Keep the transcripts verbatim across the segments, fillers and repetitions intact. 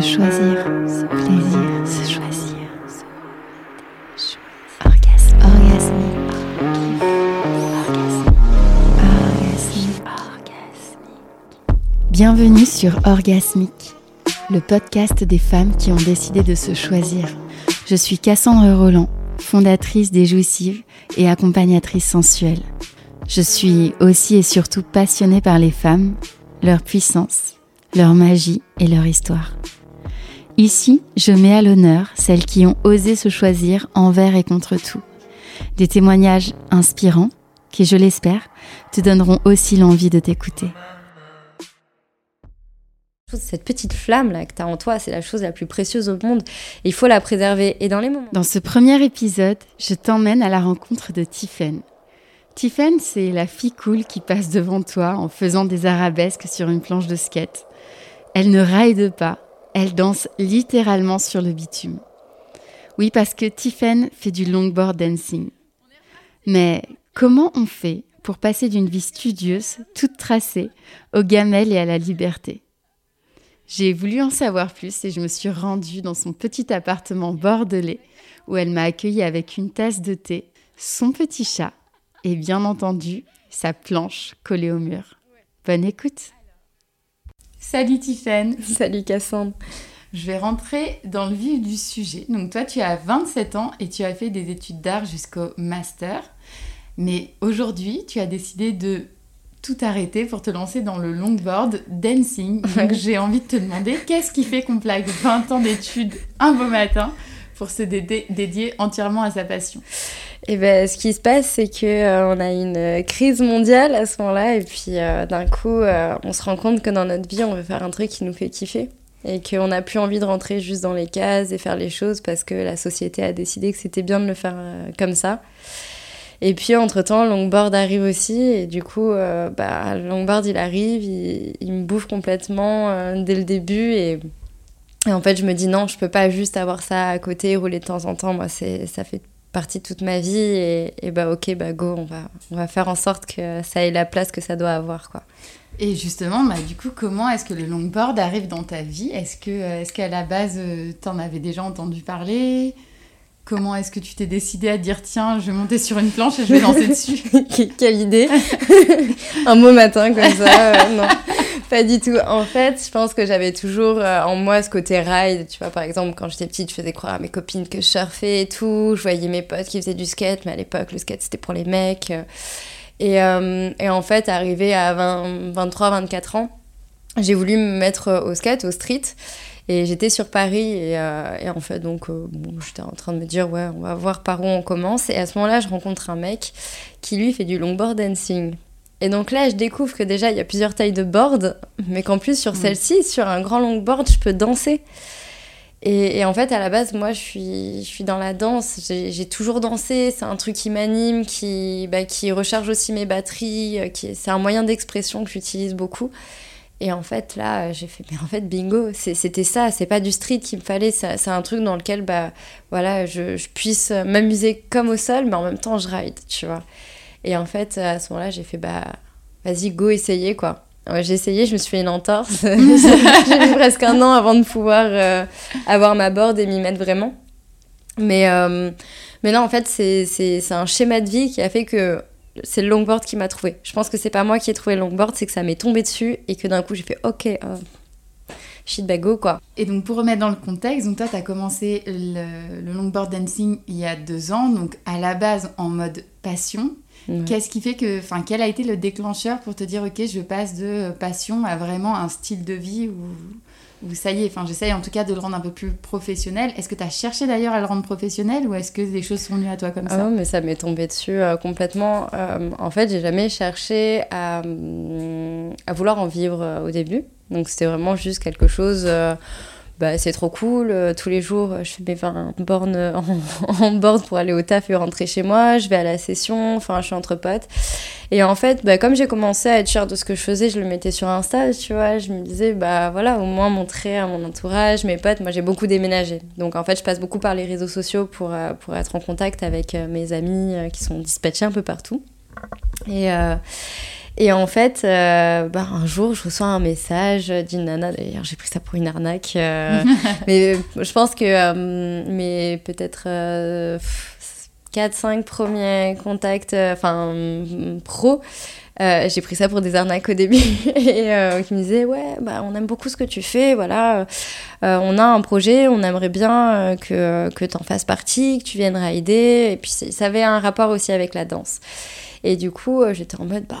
se choisir, se plaisir, se choisir, se orgasme, orgasmique, orgasme, orgasmique, orgasmique. Bienvenue sur Orgasmique, le podcast des femmes qui ont décidé de se choisir. Je suis Cassandre Roland, fondatrice des Jouissives et accompagnatrice sensuelle. Je suis aussi et surtout passionnée par les femmes, leur puissance, leur magie et leur histoire. Ici, je mets à l'honneur celles qui ont osé se choisir envers et contre tout. Des témoignages inspirants qui, je l'espère, te donneront aussi l'envie de t'écouter. Cette petite flamme-là que tu as en toi, c'est la chose la plus précieuse au monde. Il faut la préserver et dans les moments. Dans ce premier épisode, je t'emmène à la rencontre de Tifenn. Tifenn, c'est la fille cool qui passe devant toi en faisant des arabesques sur une planche de skate. Elle ne raide pas, elle danse littéralement sur le bitume. Oui, parce que Tifenn fait du longboard dancing. Mais comment on fait pour passer d'une vie studieuse, toute tracée, aux gamelles et à la liberté ? J'ai voulu en savoir plus et je me suis rendue dans son petit appartement bordelais où elle m'a accueillie avec une tasse de thé, son petit chat et bien entendu sa planche collée au mur. Bonne écoute. Salut Tifenn. Salut Cassandre. Je vais rentrer dans le vif du sujet. Donc toi tu as vingt-sept ans et tu as fait des études d'art jusqu'au master. Mais aujourd'hui tu as décidé de tout arrêter pour te lancer dans le longboard dancing. Donc ouais. J'ai envie de te demander, qu'est-ce qui fait qu'on plaque vingt ans d'études un beau matin pour se dé- dé- dédier entièrement à sa passion ? Eh ben, ce qui se passe, c'est qu'on euh, a une crise mondiale à ce moment-là, et puis euh, d'un coup, euh, on se rend compte que dans notre vie, on veut faire un truc qui nous fait kiffer, et qu'on n'a plus envie de rentrer juste dans les cases et faire les choses parce que la société a décidé que c'était bien de le faire euh, comme ça. Et puis, entre-temps, longboard arrive aussi. Et du coup, euh, bah, longboard, il arrive, il, il me bouffe complètement euh, dès le début. Et, et en fait, je me dis non, je peux pas juste avoir ça à côté, rouler de temps en temps. Moi, c'est, ça fait partie de toute ma vie. Et, et bah, ok, bah, go, on va, on va faire en sorte que ça ait la place que ça doit avoir, quoi. Et justement, bah, du coup, comment est-ce que le longboard arrive dans ta vie ? Est-ce que, est-ce qu'à la base, t'en avais déjà entendu parler ? Comment est-ce que tu t'es décidée à dire « Tiens, je vais monter sur une planche et je vais danser dessus ». Quelle idée. Un beau matin comme ça, euh, non, pas du tout. En fait, je pense que j'avais toujours euh, en moi ce côté ride. Tu vois, par exemple, quand j'étais petite, je faisais croire à mes copines que je surfais et tout. Je voyais mes potes qui faisaient du skate, mais à l'époque, le skate, c'était pour les mecs. Et, euh, et en fait, arrivée à vingt, vingt-trois, vingt-quatre ans, j'ai voulu me mettre au skate, au street. Et j'étais sur Paris et, euh, et en fait, donc, euh, bon, j'étais en train de me dire, ouais, on va voir par où on commence. Et à ce moment-là, je rencontre un mec qui, lui, fait du longboard dancing. Et donc là, je découvre que déjà, il y a plusieurs tailles de board, mais qu'en plus, sur mmh. celle-ci, sur un grand longboard, je peux danser. Et, et en fait, à la base, moi, je suis, je suis dans la danse. J'ai, j'ai toujours dansé. C'est un truc qui m'anime, qui, bah, qui recharge aussi mes batteries. Qui, c'est un moyen d'expression que j'utilise beaucoup. Et en fait, là, j'ai fait, mais en fait, bingo, c'est, c'était ça, c'est pas du street qu'il me fallait, c'est, c'est un truc dans lequel, bah, voilà, je, je puisse m'amuser comme au sol, mais en même temps, je ride, tu vois. Et en fait, à ce moment-là, j'ai fait, bah, vas-y, go, essayer, quoi. Ouais, j'ai essayé, je me suis fait une entorse, j'ai mis presque un an avant de pouvoir euh, avoir ma board et m'y mettre vraiment. Mais, euh, mais non, en fait, c'est, c'est, c'est un schéma de vie qui a fait que c'est le longboard qui m'a trouvé. Je pense que c'est pas moi qui ai trouvé le longboard, c'est que ça m'est tombé dessus et que d'un coup j'ai fait ok, oh, shit bago quoi. Et donc pour remettre dans le contexte, donc toi t'as commencé le, le longboard dancing il y a deux ans, donc à la base en mode passion. Mmh. Qu'est-ce qui fait que, enfin, quel a été le déclencheur pour te dire ok, je passe de passion à vraiment un style de vie où Où ça y est, enfin, j'essaye en tout cas de le rendre un peu plus professionnel. Est-ce que tu as cherché d'ailleurs à le rendre professionnel ou est-ce que les choses sont venues à toi comme ça ? Ah non, mais ça m'est tombé dessus euh, complètement. Euh, en fait, j'ai jamais cherché à, à vouloir en vivre euh, au début. Donc, c'était vraiment juste quelque chose... Euh, bah, c'est trop cool, tous les jours je fais mes vingt bornes en, en board pour aller au taf et rentrer chez moi, je vais à la session, enfin je suis entre potes. Et en fait, bah, comme j'ai commencé à être fière de ce que je faisais, je le mettais sur Insta, tu vois, je me disais, bah voilà, au moins montrer à mon entourage, mes potes, moi j'ai beaucoup déménagé. Donc en fait, je passe beaucoup par les réseaux sociaux pour, pour être en contact avec mes amis qui sont dispatchés un peu partout. Et... Euh, Et en fait, euh, bah, un jour, je reçois un message d'une nana. D'ailleurs, j'ai pris ça pour une arnaque. Euh, mais je pense que euh, mes peut-être euh, quatre cinq premiers contacts enfin euh, pro, euh, j'ai pris ça pour des arnaques au début. Et euh, qui me disaient, ouais, bah, on aime beaucoup ce que tu fais. Voilà, euh, on a un projet, on aimerait bien que, que tu en fasses partie, que tu viennes rider. Et puis, ça avait un rapport aussi avec la danse. Et du coup, j'étais en mode, bah...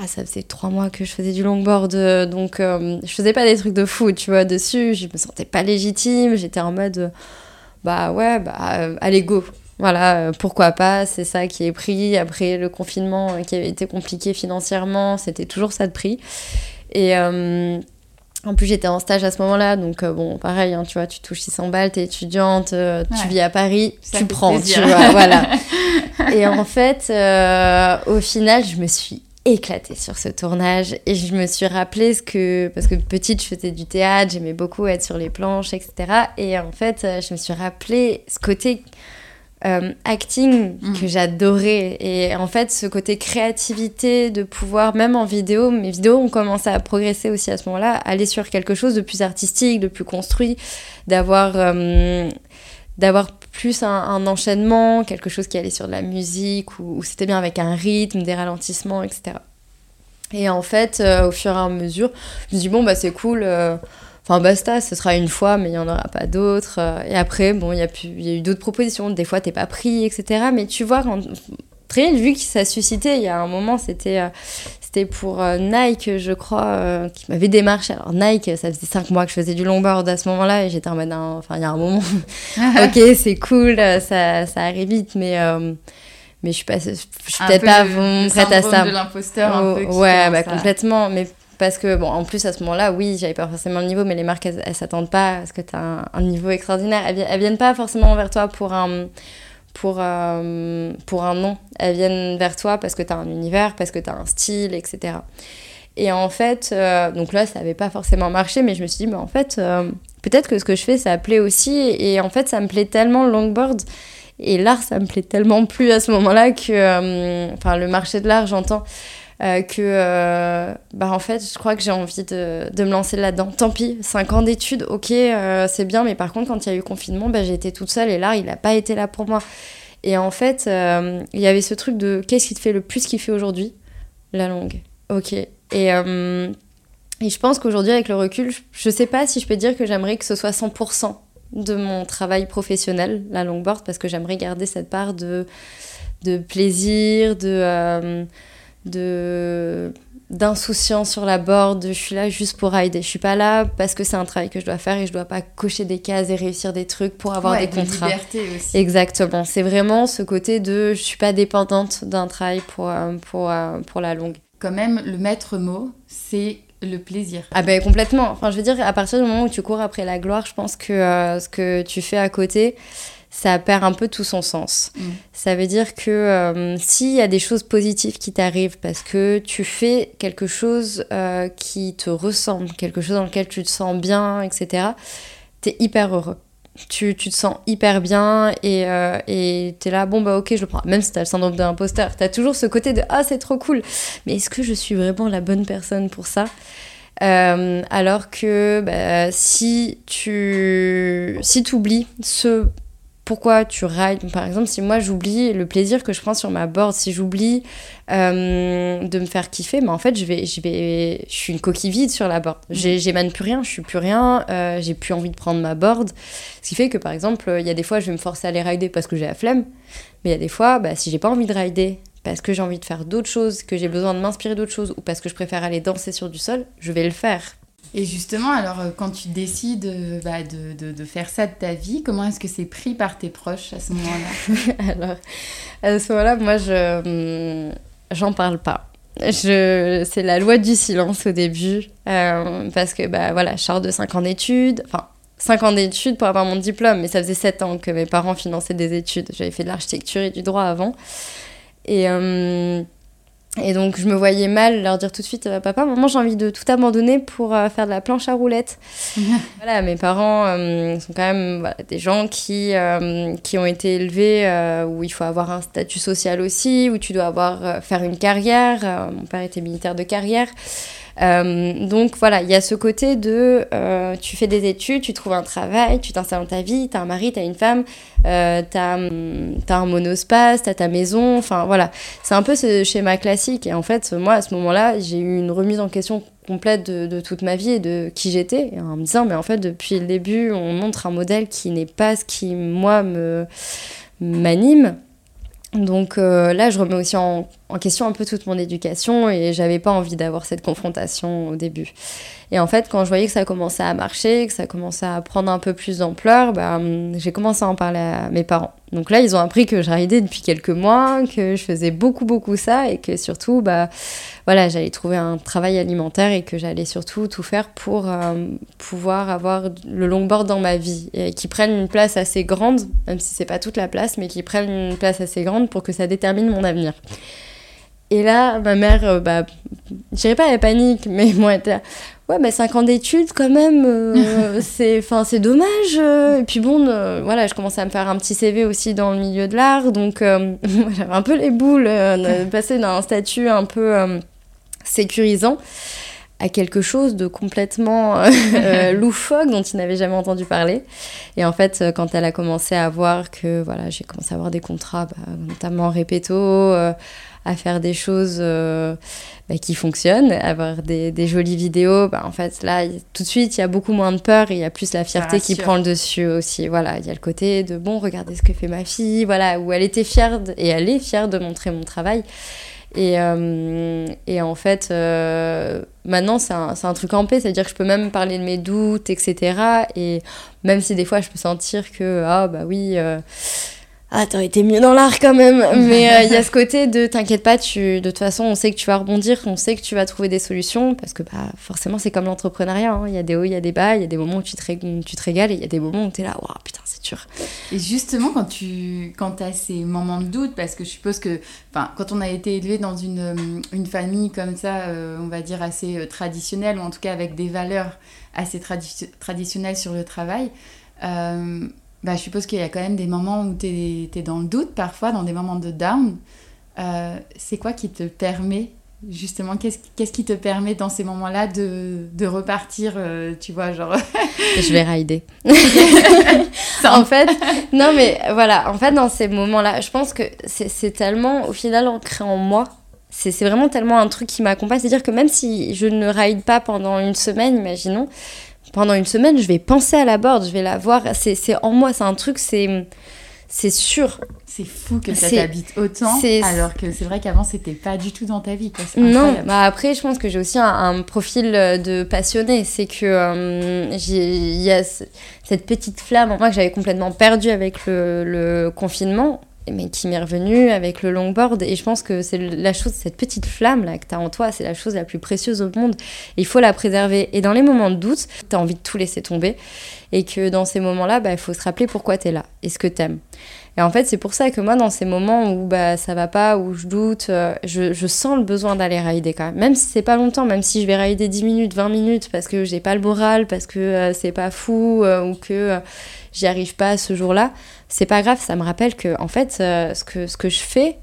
Ah, ça faisait trois mois que je faisais du longboard, euh, donc euh, je faisais pas des trucs de fou, tu vois, dessus. Je me sentais pas légitime, j'étais en mode, euh, bah ouais, bah euh, allez go, voilà, euh, pourquoi pas, c'est ça qui est pris. Après le confinement euh, qui avait été compliqué financièrement, c'était toujours ça de pris. Et euh, en plus, j'étais en stage à ce moment-là, donc euh, bon, pareil, hein, tu vois, tu touches six cents balles, t'es étudiante, euh, ouais. Tu vis à Paris, ça tu prends, plaisir. Tu vois, voilà. Et en fait, euh, au final, je me suis éclatée sur ce tournage et je me suis rappelé ce que, parce que petite je faisais du théâtre, j'aimais beaucoup être sur les planches, etc. Et en fait je me suis rappelé ce côté euh, acting que j'adorais, et en fait ce côté créativité de pouvoir, même en vidéo, mes vidéos ont commencé à progresser aussi à ce moment là, aller sur quelque chose de plus artistique, de plus construit, d'avoir euh, d'avoir plus un, un enchaînement, quelque chose qui allait sur de la musique, ou c'était bien avec un rythme, des ralentissements, et cetera. Et en fait, euh, au fur et à mesure, je me dis, bon, bah c'est cool, enfin euh, basta, ce sera une fois, mais il n'y en aura pas d'autres. Euh, et après, bon, il y, y a eu d'autres propositions, des fois, t'es pas pris, et cetera. Mais tu vois, quand, très vite, vu que ça suscitait, il y a un moment, c'était... Euh, C'était pour Nike, je crois, euh, qui m'avait démarché. Alors Nike, ça faisait cinq mois que je faisais du longboard à ce moment-là, et j'étais en mode, enfin, il y a un moment, ok, c'est cool, ça, ça arrive vite, mais, euh, mais je suis, pas, je suis peut-être peu pas le, prête le à ça. De l'imposteur un peu. Ouais, bah, complètement, mais parce que, bon, en plus, à ce moment-là, oui, j'avais pas forcément le niveau, mais les marques, elles, elles s'attendent pas à ce que t'as un, un niveau extraordinaire. Elles, elles viennent pas forcément vers toi pour un... Pour, euh, pour un nom. Elles viennent vers toi parce que t'as un univers, parce que t'as un style, et cetera. Et en fait, euh, donc là, ça n'avait pas forcément marché, mais je me suis dit, bah, en fait, euh, peut-être que ce que je fais, ça plaît aussi. Et en fait, ça me plaît tellement, le longboard. Et l'art, ça me plaît tellement plus à ce moment-là que... Euh, enfin, le marché de l'art, j'entends. Euh, que, euh, bah, en fait, je crois que j'ai envie de, de me lancer là-dedans. Tant pis, cinq ans d'études, ok, euh, c'est bien, mais par contre, quand il y a eu confinement, bah, j'ai été toute seule et l'art, il n'a pas été là pour moi. Et en fait, euh, il y avait ce truc de qu'est-ce qui te fait le plus kiffer aujourd'hui ? La longue. Ok. Et, euh, et je pense qu'aujourd'hui, avec le recul, je ne sais pas si je peux dire que j'aimerais que ce soit cent pour cent de mon travail professionnel, la longboard, parce que j'aimerais garder cette part de, de plaisir, de... Euh, de d'insouciance sur la board, je suis là juste pour rider, je suis pas là parce que c'est un travail que je dois faire et je dois pas cocher des cases et réussir des trucs pour avoir ouais, des contrats. Liberté aussi. Exactement, c'est vraiment ce côté de je suis pas dépendante d'un travail pour, pour, pour la longue. Quand même, le maître mot, c'est le plaisir. Ah ben complètement, enfin, je veux dire, à partir du moment où tu cours après la gloire, je pense que euh, ce que tu fais à côté... ça perd un peu tout son sens. Mmh. Ça veut dire que euh, s'il y a des choses positives qui t'arrivent parce que tu fais quelque chose euh, qui te ressemble, quelque chose dans lequel tu te sens bien, et cetera, t'es hyper heureux. Tu, tu te sens hyper bien et, euh, et t'es là, bon bah ok, je le prends. Même si t'as le syndrome de l'imposteur, t'as toujours ce côté de « Ah, c'est trop cool !» Mais est-ce que je suis vraiment la bonne personne pour ça ? Euh, alors que bah, si tu si t'oublies ce... Pourquoi tu rides ? Par exemple, si moi j'oublie le plaisir que je prends sur ma board, si j'oublie euh, de me faire kiffer, mais en fait je vais, je vais, je suis une coquille vide sur la board. J'ai, j'émane plus rien, je suis plus rien, euh, j'ai plus envie de prendre ma board. Ce qui fait que par exemple, il y a des fois je vais me forcer à aller rider parce que j'ai la flemme, mais il y a des fois, bah, si j'ai pas envie de rider, parce que j'ai envie de faire d'autres choses, que j'ai besoin de m'inspirer d'autres choses, ou parce que je préfère aller danser sur du sol, je vais le faire. Et justement, alors, quand tu décides bah, de, de, de faire ça de ta vie, comment est-ce que c'est pris par tes proches à ce moment-là ? Alors, à ce moment-là, moi, je j'en parle pas. Je, c'est la loi du silence au début, euh, parce que, bah, voilà, je sors de cinq ans d'études, enfin, cinq ans d'études pour avoir mon diplôme, mais ça faisait sept ans que mes parents finançaient des études. J'avais fait de l'architecture et du droit avant. Et... Euh, Et donc, je me voyais mal leur dire tout de suite « Papa, maman, j'ai envie de tout abandonner pour euh, faire de la planche à roulettes. » Voilà, mes parents euh, sont quand même voilà, des gens qui, euh, qui ont été élevés euh, où il faut avoir un statut social aussi, où tu dois avoir, euh, faire une carrière. Euh, mon père était militaire de carrière. Euh, donc, voilà, il y a ce côté de euh, tu fais des études, tu trouves un travail, tu t'installes dans ta vie, t'as un mari, t'as une femme, euh, t'as, t'as un monospace, t'as ta maison. Enfin, voilà, c'est un peu ce schéma classique. Et en fait, moi, à ce moment-là, j'ai eu une remise en question complète de, de toute ma vie et de qui j'étais. Et en me disant, mais en fait, depuis le début, on montre un modèle qui n'est pas ce qui, moi, me, m'anime. Donc euh, là, je remets aussi en, en question un peu toute mon éducation et j'avais pas envie d'avoir cette confrontation au début. Et en fait, quand je voyais que ça commençait à marcher, que ça commençait à prendre un peu plus d'ampleur, bah, j'ai commencé à en parler à mes parents. Donc là, ils ont appris que je ridais depuis quelques mois, que je faisais beaucoup, beaucoup ça et que surtout, bah, voilà, j'allais trouver un travail alimentaire et que j'allais surtout tout faire pour euh, pouvoir avoir le longboard dans ma vie et qu'ils prennent une place assez grande, même si c'est pas toute la place, mais qu'ils prennent une place assez grande pour que ça détermine mon avenir. Et là, ma mère, bah, je dirais pas elle panique, mais moi, elle était là. Ouais, bah cinq ans d'études quand même, euh, c'est, c'est dommage. Euh, et puis bon, euh, voilà, je commençais à me faire un petit C V aussi dans le milieu de l'art, donc euh, j'avais un peu les boules euh, de passer d'un statut un peu euh, sécurisant à quelque chose de complètement euh, loufoque dont il n'avait jamais entendu parler. Et en fait, quand elle a commencé à voir que voilà, j'ai commencé à avoir des contrats, bah, notamment répéto, euh, à faire des choses euh, bah, qui fonctionnent, à avoir des, des jolies vidéos, bah, en fait, là, tout de suite, il y a beaucoup moins de peur et il y a plus la fierté qui prend le dessus aussi. Voilà, il y a le côté de « bon, regardez ce que fait ma fille », voilà, où elle était fière de, et elle est fière de montrer mon travail. Et, euh, et en fait, euh, maintenant, c'est un, c'est un truc campé, c'est-à-dire que je peux même parler de mes doutes, et cetera. Et même si des fois, je peux sentir que « ah, bah oui... Euh, Ah, t'aurais été mieux dans l'art quand même !» Mais il euh, y a ce côté de « t'inquiète pas, tu, de toute façon, on sait que tu vas rebondir, on sait que tu vas trouver des solutions. » Parce que bah, forcément, c'est comme l'entrepreneuriat. Il hein. y a des hauts, il y a des bas, il y a des moments où tu te, ré- tu te régales et il y a des moments où t'es là « waouh, putain, c'est dur !» Et justement, quand, tu, quand t'as ces moments de doute, parce que je suppose que quand on a été élevé dans une, une famille comme ça, euh, on va dire assez traditionnelle, ou en tout cas avec des valeurs assez tradi- traditionnelles sur le travail, euh, bah, je suppose qu'il y a quand même des moments où t'es, t'es dans le doute parfois, dans des moments de down. Euh, c'est quoi qui te permet, justement, qu'est-ce, qu'est-ce qui te permet dans ces moments-là de, de repartir, euh, tu vois, genre... Je vais rider. en fait, non mais voilà, en fait dans ces moments-là, je pense que c'est, c'est tellement, au final, ancré en moi. C'est, c'est vraiment tellement un truc qui m'accompagne. C'est-à-dire que même si je ne ride pas pendant une semaine, imaginons, pendant une semaine, je vais penser à la board, je vais la voir. C'est, c'est en moi, c'est un truc, c'est, c'est sûr. C'est fou que ça c'est, t'habite autant, c'est, alors que c'est vrai qu'avant, c'était pas du tout dans ta vie. Quoi. C'est non, bah après, je pense que j'ai aussi un, un profil de passionnée. C'est que euh, il y a cette petite flamme en moi que j'avais complètement perdue avec le, le confinement, mais qui m'est revenue avec le longboard. Et je pense que c'est la chose, cette petite flamme là que t'as en toi, c'est la chose la plus précieuse au monde. Il faut la préserver. Et dans les moments de doute, t'as envie de tout laisser tomber. Et que dans ces moments-là, bah, il faut se rappeler pourquoi t'es là et ce que t'aimes. Et en fait, c'est pour ça que moi, dans ces moments où bah, ça va pas, où je doute, euh, je, je sens le besoin d'aller rider quand même. Même si c'est pas longtemps, même si je vais rider dix minutes, vingt minutes, parce que j'ai pas le moral, parce que euh, c'est pas fou, euh, ou que euh, j'y arrive pas ce jour-là, c'est pas grave, ça me rappelle que, en fait, euh, ce, que, ce que je fais,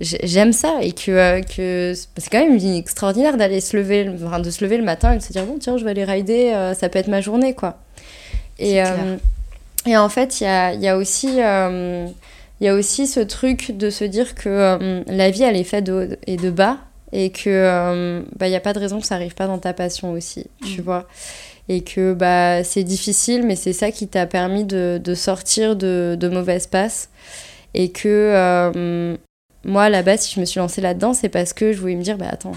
j'aime ça. Et que, euh, que c'est quand même extraordinaire d'aller se lever, enfin, de se lever le matin et de se dire « bon, tiens, je vais aller rider, euh, ça peut être ma journée, quoi ». Et, euh, et en fait, il y a, y a aussi, euh, y a aussi ce truc de se dire que euh, la vie, elle est faite de haut et de bas et qu'il n'y euh, bah, a pas de raison que ça n'arrive pas dans ta passion aussi, mmh. tu vois. Et que bah, c'est difficile, mais c'est ça qui t'a permis de, de sortir de, de mauvaises passes. Et que euh, moi, à la base, si je me suis lancée là-dedans, c'est parce que je voulais me dire bah, « attends,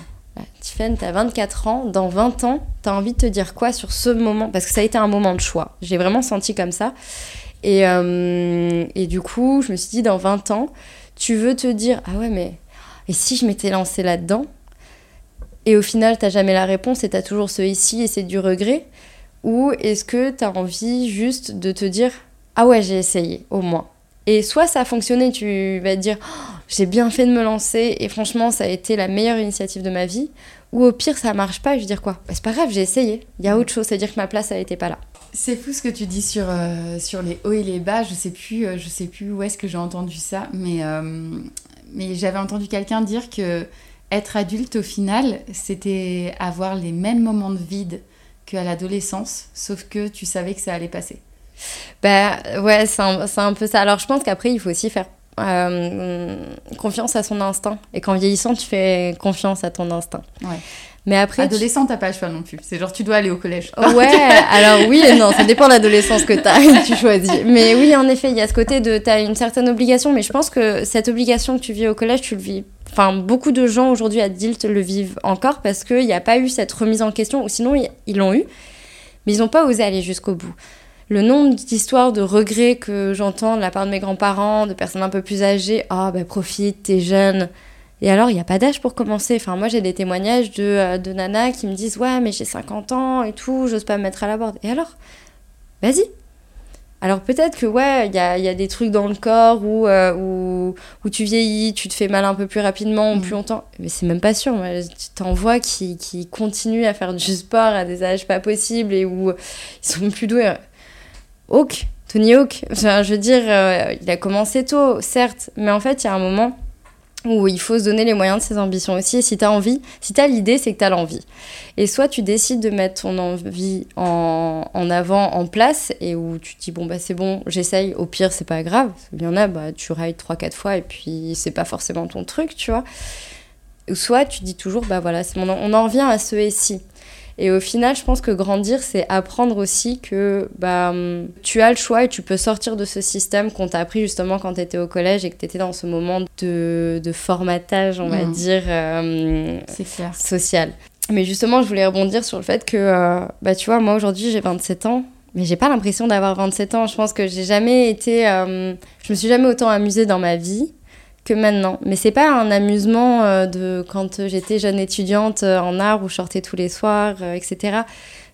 Tifenn, t'as vingt-quatre ans, dans vingt ans, t'as envie de te dire quoi sur ce moment ? » Parce que ça a été un moment de choix, j'ai vraiment senti comme ça. Et, euh, et du coup, je me suis dit, dans vingt ans, tu veux te dire, ah ouais, mais et si je m'étais lancée là-dedans ? Et au final, t'as jamais la réponse et t'as toujours ce ici et c'est du regret. Ou est-ce que t'as envie juste de te dire, ah ouais, j'ai essayé, au moins. Et soit ça a fonctionné, tu vas te dire, oh, j'ai bien fait de me lancer et franchement ça a été la meilleure initiative de ma vie. Ou au pire ça marche pas, je veux dire quoi, bah, c'est pas grave, j'ai essayé, il y a autre chose, c'est à dire que ma place elle était pas là. C'est fou ce que tu dis sur, euh, sur les hauts et les bas, je sais plus, euh, je sais plus où est-ce que j'ai entendu ça, mais, euh, mais j'avais entendu quelqu'un dire que être adulte au final c'était avoir les mêmes moments de vide qu'à l'adolescence, sauf que tu savais que ça allait passer. Bah ouais, c'est un, c'est un peu ça. Alors je pense qu'après il faut aussi faire euh, confiance à son instinct, et qu'en vieillissant tu fais confiance à ton instinct. Ouais. Mais après, adolescent, tu... t'as pas le choix non plus. C'est genre, tu dois aller au collège. Ouais, alors oui et non, ça dépend de l'adolescence que t'as, que tu choisis. Mais oui, en effet, il y a ce côté de, t'as une certaine obligation, mais je pense que cette obligation que tu vis au collège, tu le vis. Enfin, beaucoup de gens aujourd'hui adultes le vivent encore parce qu'il n'y a pas eu cette remise en question, ou sinon, ils l'ont eu, mais ils n'ont pas osé aller jusqu'au bout. Le nombre d'histoires de regrets que j'entends de la part de mes grands-parents, de personnes un peu plus âgées, « Oh, ben profite, t'es jeune ». Et alors, il n'y a pas d'âge pour commencer. Enfin, moi, j'ai des témoignages de, de nanas qui me disent « Ouais, mais j'ai cinquante ans et tout, j'ose pas me mettre à la board. » Et alors, vas-y. Alors peut-être que, ouais, il y a, y a des trucs dans le corps où, euh, où, où tu vieillis, tu te fais mal un peu plus rapidement ou plus longtemps. Mais c'est même pas sûr. Moi, tu t'en vois qui, qui continuent à faire du sport à des âges pas possibles et où ils sont plus doués. Hawk, Tony Hawk, je veux dire, euh, il a commencé tôt, certes, mais en fait, il y a un moment où il faut se donner les moyens de ses ambitions aussi. Et si t'as envie, si t'as l'idée, c'est que t'as l'envie. Et soit tu décides de mettre ton envie en, en avant, en place, et où tu te dis, bon, bah c'est bon, j'essaye, au pire, c'est pas grave. Parce qu'il y en a, bah, tu rides trois quatre fois, et puis c'est pas forcément ton truc, tu vois. Soit tu dis toujours, bah voilà, c'est mon, on en revient à ce et si. Et au final, je pense que grandir, c'est apprendre aussi que bah, tu as le choix et tu peux sortir de ce système qu'on t'a appris justement quand t'étais au collège et que t'étais dans ce moment de, de formatage, on mmh. va dire, euh, c'est clair. Social. Mais justement, je voulais rebondir sur le fait que, euh, bah, tu vois, moi aujourd'hui, j'ai vingt-sept ans, mais j'ai pas l'impression d'avoir vingt-sept ans. Je pense que j'ai jamais été... Euh, je me suis jamais autant amusée dans ma vie que maintenant. Mais c'est pas un amusement de quand j'étais jeune étudiante en art où je sortais tous les soirs, et cetera.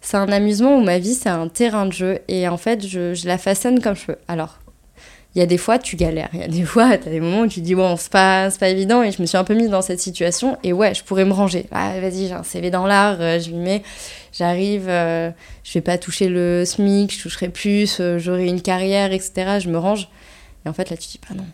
C'est un amusement où ma vie, c'est un terrain de jeu. Et en fait, je, je la façonne comme je peux. Alors, il y a des fois, tu galères. Il y a des fois, t'as des moments où tu te dis, bon, c'est pas, c'est pas évident. Et je me suis un peu mise dans cette situation. Et ouais, je pourrais me ranger. Ah, vas-y, j'ai un C V dans l'art, je m'y mets. J'arrive, euh, je vais pas toucher le SMIC, je toucherai plus, euh, j'aurai une carrière, et cetera. Je me range. Et en fait, là, tu te dis, bah non.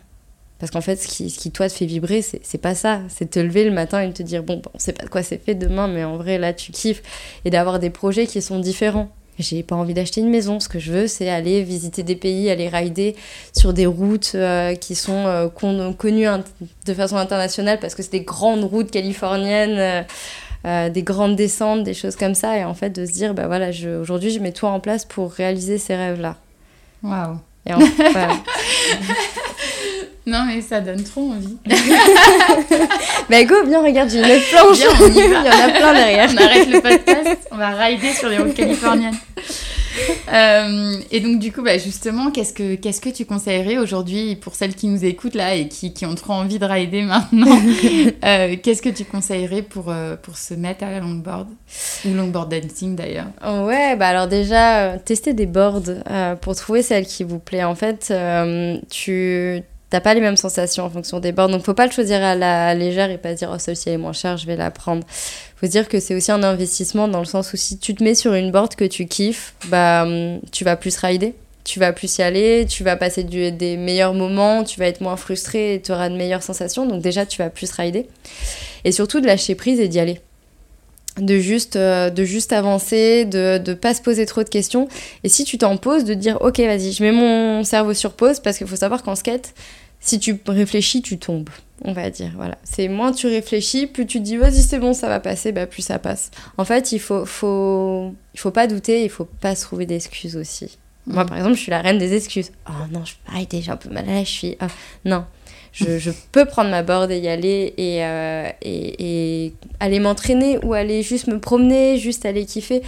Parce qu'en fait, ce qui, ce qui toi, te fait vibrer, c'est, c'est pas ça. C'est te lever le matin et te dire, bon, on sait pas de quoi c'est fait demain, mais en vrai, là, tu kiffes. Et d'avoir des projets qui sont différents. J'ai pas envie d'acheter une maison. Ce que je veux, c'est aller visiter des pays, aller rider sur des routes euh, qui sont euh, con- connues int- de façon internationale parce que c'est des grandes routes californiennes, euh, euh, des grandes descentes, des choses comme ça. Et en fait, de se dire, bah voilà, je, aujourd'hui, je mets tout en place pour réaliser ces rêves-là. Waouh! Et en fait, voilà. Non, mais ça donne trop envie. Bah go, viens, regarde, j'ai une autre planche. Viens, on y va. Il y en a plein derrière. On arrête le podcast, on va rider sur les routes californiennes. Euh, et donc, du coup, bah, justement, qu'est-ce que, qu'est-ce que tu conseillerais aujourd'hui pour celles qui nous écoutent là et qui, qui ont trop envie de rider maintenant? euh, Qu'est-ce que tu conseillerais pour, euh, pour se mettre à la longboard? Ou longboard dancing, d'ailleurs. Ouais, bah alors déjà, euh, testez des boards euh, pour trouver celle qui vous plaît. En fait, euh, tu... T'as pas les mêmes sensations en fonction des bords. Donc, faut pas le choisir à la légère et pas se dire « Oh, celle-ci, elle est moins chère, je vais la prendre. » Faut se dire que c'est aussi un investissement dans le sens où si tu te mets sur une board que tu kiffes, bah, tu vas plus rider, tu vas plus y aller, tu vas passer du, des meilleurs moments, tu vas être moins frustré et tu auras de meilleures sensations. Donc déjà, tu vas plus rider. Et surtout, de lâcher prise et d'y aller. De juste, de juste avancer, de ne pas se poser trop de questions. Et si tu t'en poses, de dire « Ok, vas-y, je mets mon cerveau sur pause » parce qu'il faut savoir qu'en skate, si tu réfléchis, tu tombes, on va dire. Voilà. C'est moins tu réfléchis, plus tu te dis « Vas-y, c'est bon, ça va passer bah, », plus ça passe. En fait, il ne faut, faut, il faut pas douter, il ne faut pas se trouver d'excuses aussi. Mmh. Moi, par exemple, je suis la reine des excuses. « Oh non, je peux pas aider, j'ai un peu mal à la cheville. Oh, » Non. Je, je peux prendre ma board et y aller et, euh, et, et aller m'entraîner ou aller juste me promener, juste aller kiffer.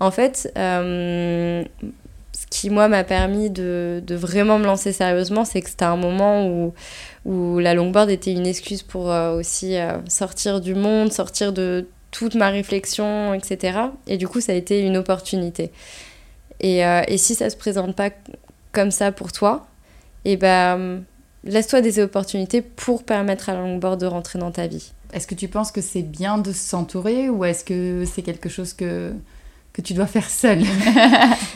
En fait, euh, ce qui, moi, m'a permis de, de vraiment me lancer sérieusement, c'est que c'était un moment où, où la longboard était une excuse pour euh, aussi euh, sortir du monde, sortir de toute ma réflexion, et cetera. Et du coup, ça a été une opportunité. Et, euh, et si ça ne se présente pas comme ça pour toi, et ben... Bah, laisse-toi des opportunités pour permettre à la longboard de rentrer dans ta vie. Est-ce que tu penses que c'est bien de s'entourer ou est-ce que c'est quelque chose que, que tu dois faire seule?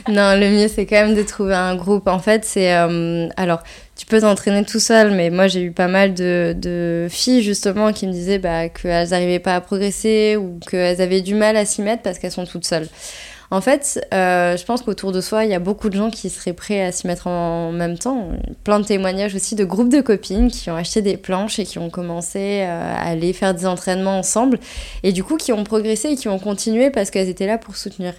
Non, le mieux, c'est quand même de trouver un groupe. En fait, c'est... Euh, alors, tu peux t'entraîner tout seul, mais moi, j'ai eu pas mal de, de filles, justement, qui me disaient bah, qu'elles n'arrivaient pas à progresser ou qu'elles avaient du mal à s'y mettre parce qu'elles sont toutes seules. En fait, euh, je pense qu'autour de soi, il y a beaucoup de gens qui seraient prêts à s'y mettre en même temps. Plein de témoignages aussi de groupes de copines qui ont acheté des planches et qui ont commencé à aller faire des entraînements ensemble. Et du coup, qui ont progressé et qui ont continué parce qu'elles étaient là pour soutenir.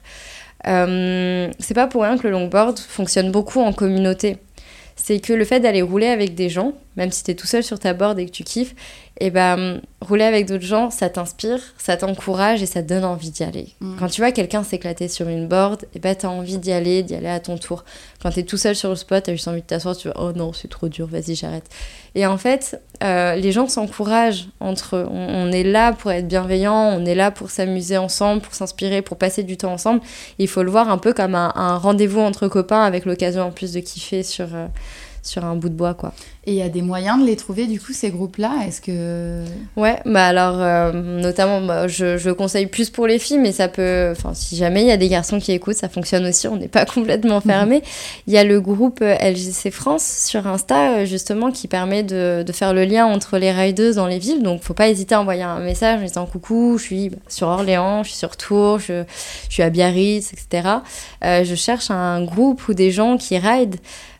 Euh, c'est pas pour rien que le longboard fonctionne beaucoup en communauté. C'est que le fait d'aller rouler avec des gens, même si t'es tout seul sur ta board et que tu kiffes, et ben rouler avec d'autres gens, ça t'inspire, ça t'encourage et ça te donne envie d'y aller. Mmh. Quand tu vois quelqu'un s'éclater sur une board, et ben t'as envie d'y aller, d'y aller à ton tour. Quand t'es tout seul sur le spot, t'as juste envie de t'asseoir, tu vas oh non c'est trop dur, vas-y j'arrête. Et en fait, euh, les gens s'encouragent entre eux. On, on est là pour être bienveillants, on est là pour s'amuser ensemble, pour s'inspirer, pour passer du temps ensemble. Et il faut le voir un peu comme un, un rendez-vous entre copains avec l'occasion en plus de kiffer sur... Euh, sur un bout de bois, quoi. Et il y a des moyens de les trouver, du coup, ces groupes-là ? Est-ce que... Ouais, bah alors, euh, notamment, bah, je, je conseille plus pour les filles, mais ça peut... Enfin, si jamais il y a des garçons qui écoutent, ça fonctionne aussi, on n'est pas complètement fermés. Il mmh. y a le groupe L G C France sur Insta, justement, qui permet de, de faire le lien entre les rideuses dans les villes, donc faut pas hésiter à envoyer un message en disant « Coucou, je suis sur Orléans, je suis sur Tours, je, je suis à Biarritz, et cetera. Euh, je cherche un groupe ou des gens qui rident. »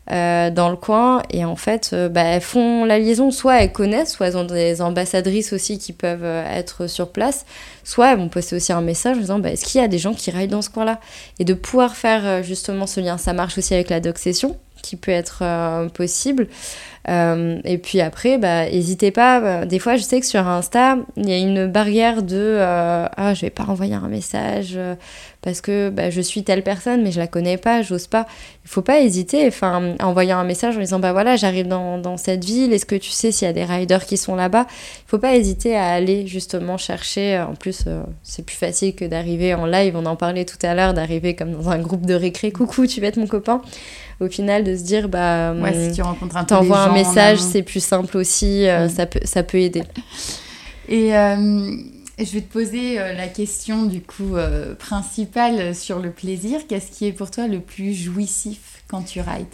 Euh, dans le coin et en fait euh, bah, elles font la liaison, soit elles connaissent, soit elles ont des ambassadrices aussi qui peuvent euh, être sur place, soit elles vont poster aussi un message en disant bah, est-ce qu'il y a des gens qui raillent dans ce coin là et de pouvoir faire euh, justement ce lien. Ça marche aussi avec la dog session qui peut être euh, possible euh, et puis après bah, n'hésitez pas, des fois je sais que sur Insta il y a une barrière de euh, ah je vais pas envoyer un message euh, parce que bah, je suis telle personne mais je la connais pas, j'ose pas. Il faut pas hésiter enfin, à envoyer un message en disant bah voilà j'arrive dans, dans cette ville, est-ce que tu sais s'il y a des riders qui sont là-bas. Il faut pas hésiter à aller justement chercher, en plus euh, c'est plus facile que d'arriver en live, on en parlait tout à l'heure, d'arriver comme dans un groupe de récré, coucou tu vas être mon copain, au final de se dire bah ouais, hum, si tu rencontres un t'envoies un message c'est plus simple aussi, euh, ouais. ça, peut, ça peut aider. Et euh... je vais te poser la question du coup euh, principale sur le plaisir. Qu'est-ce qui est pour toi le plus jouissif quand tu rides ?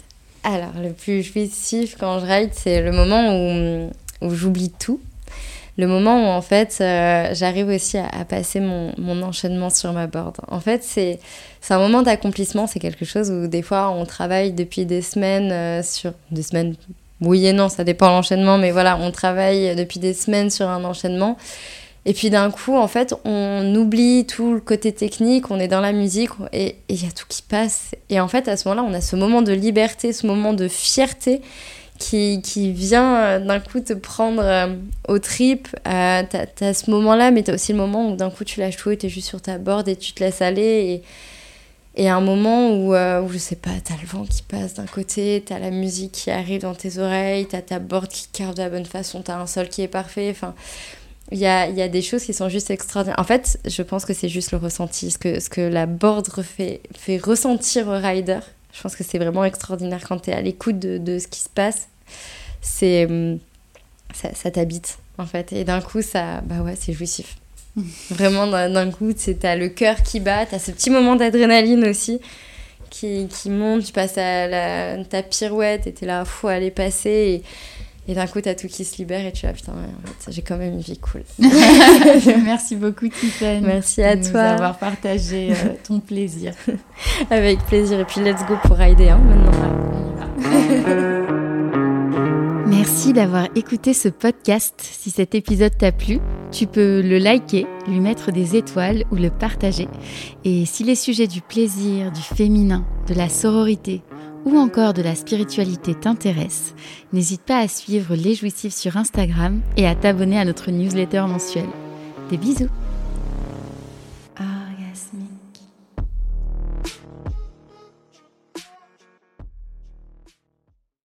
Alors, le plus jouissif quand je ride, c'est le moment où, où j'oublie tout. Le moment où en fait, euh, j'arrive aussi à, à passer mon, mon enchaînement sur ma board. En fait, c'est, c'est un moment d'accomplissement. C'est quelque chose où des fois, on travaille depuis des semaines euh, sur... Des semaines, oui et non, ça dépend de l'enchaînement. Mais voilà, on travaille depuis des semaines sur un enchaînement. Et puis d'un coup, en fait, on oublie tout le côté technique, on est dans la musique et il y a tout qui passe. Et en fait, à ce moment-là, on a ce moment de liberté, ce moment de fierté qui, qui vient d'un coup te prendre euh, aux tripes. Euh, t'as, t'as ce moment-là, mais t'as aussi le moment où d'un coup, tu lâches tout et t'es juste sur ta board et tu te laisses aller. Et, et un moment où, euh, où, je sais pas, t'as le vent qui passe d'un côté, t'as la musique qui arrive dans tes oreilles, t'as ta board qui carve de la bonne façon, t'as un sol qui est parfait, enfin... Il y a, il y a des choses qui sont juste extraordinaires. En fait, je pense que c'est juste le ressenti. Ce que, ce que la board fait, fait ressentir au rider, je pense que c'est vraiment extraordinaire quand tu es à l'écoute de, de ce qui se passe. C'est, ça, ça t'habite, en fait. Et d'un coup, ça, bah ouais, c'est jouissif. Vraiment, d'un, d'un coup, t'as le cœur qui bat, t'as ce petit moment d'adrénaline aussi qui, qui monte. Tu passes à la, ta pirouette et t'es là, faut aller passer. Et, Et d'un coup, t'as tout qui se libère et tu vas, putain, en fait, j'ai quand même une vie cool. Merci beaucoup, Tifenn. Merci à toi. De nous avoir partagé euh, ton plaisir. Avec plaisir. Et puis, let's go pour rider, hein, maintenant. Merci d'avoir écouté ce podcast. Si cet épisode t'a plu, tu peux le liker, lui mettre des étoiles ou le partager. Et si les sujets du plaisir, du féminin, de la sororité, ou encore de la spiritualité t'intéresse, n'hésite pas à suivre Les Jouissives sur Instagram et à t'abonner à notre newsletter mensuelle. Des bisous!